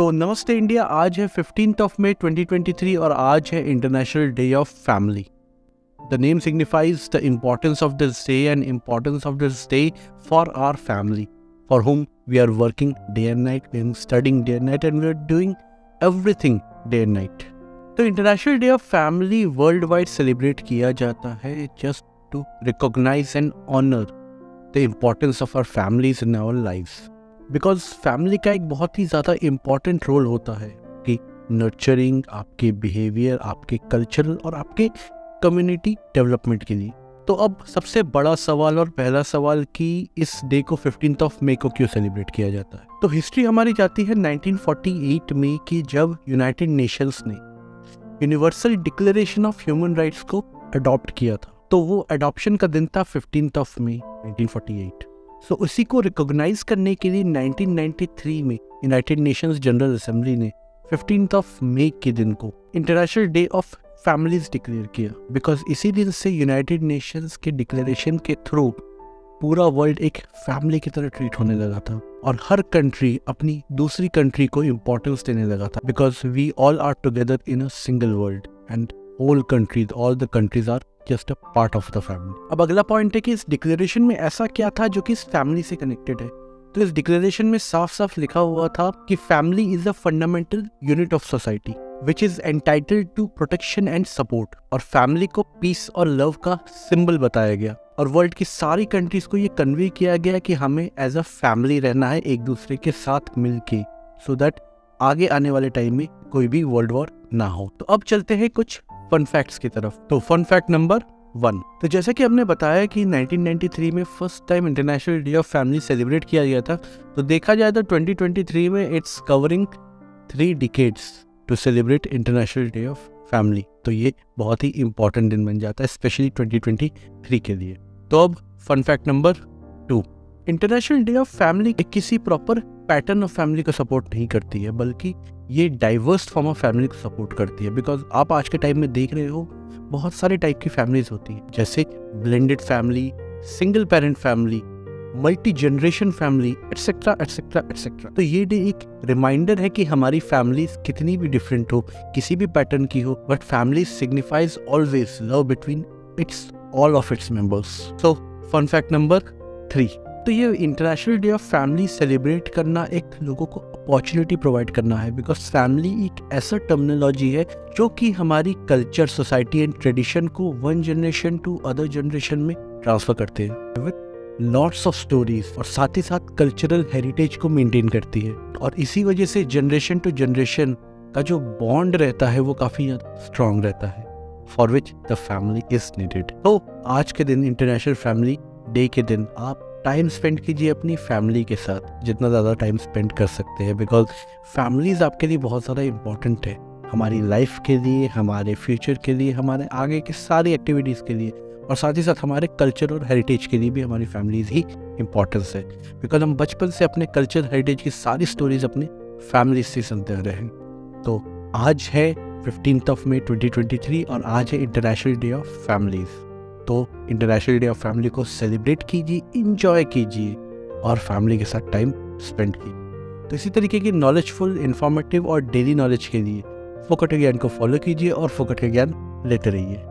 तो नमस्ते इंडिया आज है 15 मई 2023 और आज है international day of family. The name signifies the importance of this day and importance of this day for our family for whom we are working day and night, we are studying day and night and we are doing everything day and night. तो international day of family world wide celebrate किया जाता है just to recognise and honour the importance of our families in our lives, because family का एक बहुत ही ज़्यादा important role होता है कि नर्चरिंग, आपके बिहेवियर, आपके कल्चरल और आपके कम्युनिटी डेवलपमेंट के लिए। तो अब सबसे बड़ा सवाल और पहला सवाल कि इस डे को 15 मई को क्यों सेलिब्रेट किया जाता है। तो हिस्ट्री हमारी जाती है 1948 में कि जब यूनाइटेड नेशंस ने Universal Declaration of Human Rights को अडॉप्ट किया था, तो वो अडॉप्शन का दिन था 15 मई 1948। सो उसी को रिकॉग्नाइज करने के लिए 1993 में यूनाइटेड नेशंस जनरल असेंबली ने 15 मई के दिन को international day of families declare किया, बिकॉज इसी दिन से यूनाइटेड नेशंस के डिक्लेरेशन के थ्रू पूरा वर्ल्ड एक फैमिली की तरह ट्रीट होने लगा था और हर कंट्री अपनी दूसरी कंट्री को इम्पोर्टेंस देने लगा था, because we all are together in a single world and all the countries are just a part of the family. अब अगला पॉइंट है कि इस डिक्लेरेशन में ऐसा क्या था जो कि इस फैमिली से कनेक्टेड है। तो इस डिक्लेरेशन में साफ साफ लिखा हुआ था कि family is a fundamental unit of society which is entitled to protection and support, और फैमिली को पीस और लव का सिंबल बताया गया और वर्ल्ड की सारी कंट्रीज को ये कन्वे किया गया कि हमें एज अ फैमिली रहना है एक दूसरे के साथ मिलके, सो दैट आगे आने वाले टाइम में कोई भी वर्ल्ड वॉर ना हो। तो अब चलते हैं कुछ फन फैक्ट्स की तरफ। तो फन फैक्ट नंबर 1, तो जैसा कि हमने बताया कि 1993 में first time international day of family celebrate किया गया था, तो देखा जाए तो 2023 में it's covering 3 decades to celebrate international day of family. तो ये बहुत ही इम्पॉर्टेंट दिन बन जाता है स्पेशली 2023 के लिए। तो अब fun fact number 2, international day of family किसी प्रॉपर पैटर्न ऑफ फैमिली को सपोर्ट नहीं करती है, बल्कि ये डाइवर्स फॉर्म ऑफ फैमिली को सपोर्ट करती है, बिकॉज आप आज के टाइम में देख रहे हो बहुत सारे टाइप की फैमिलीज होती हैं, जैसे blended family, single parent family, multi generation family etcetera etcetera etcetera. तो ये डे एक रिमाइंडर है कि हमारी फैमिलीज कितनी भी डिफरेंट हो, किसी भी पैटर्न की हो, but family signifies always love between its all of its members. So fun fact number 3, तो ये international day of family celebrate करना एक लोगों को अपॉर्चुनिटी प्रोवाइड करना है, बिकॉज फैमिली एक ऐसा टर्मिनोलॉजी है जो कि हमारी कल्चर, सोसाइटी एंड ट्रेडिशन को one generation to other generation में ट्रांसफर करते हैं विद लॉट्स ऑफ स्टोरीज, और साथ ही साथ कल्चरल हेरिटेज को मेंटेन करती है, और इसी वजह से जनरेशन टू जनरेशन का जो बॉन्ड रहता है वो काफ़ी स्ट्रॉन्ग रहता है, for which the family is needed. तो आज के दिन इंटरनेशनल फैमिली डे के दिन आप टाइम स्पेंड कीजिए अपनी फैमिली के साथ, जितना ज़्यादा टाइम स्पेंड कर सकते हैं, बिकॉज फैमिलीज़ आपके लिए बहुत ज़्यादा इम्पॉर्टेंट है हमारी लाइफ के लिए, हमारे फ्यूचर के लिए, हमारे आगे की सारी एक्टिविटीज़ के लिए, और साथ ही साथ हमारे कल्चर और हेरिटेज के लिए भी हमारी फैमिलीज ही इम्पॉर्टेंस है, बिकॉज हम बचपन से अपने कल्चर हेरिटेज की सारी स्टोरीज अपने फैमिली से सुनते रहे हैं। तो आज है 15 मई 2023 और आज है इंटरनेशनल डे ऑफ फैमिलीज। तो इंटरनेशनल डे ऑफ फैमिली को सेलिब्रेट कीजिए, इंजॉय कीजिए और फैमिली के साथ टाइम स्पेंड कीजिए। तो इसी तरीके की नॉलेजफुल, इन्फॉर्मेटिव और डेली नॉलेज के लिए फोकट के ज्ञान को फॉलो कीजिए और फोकट के ज्ञान लेते रहिए।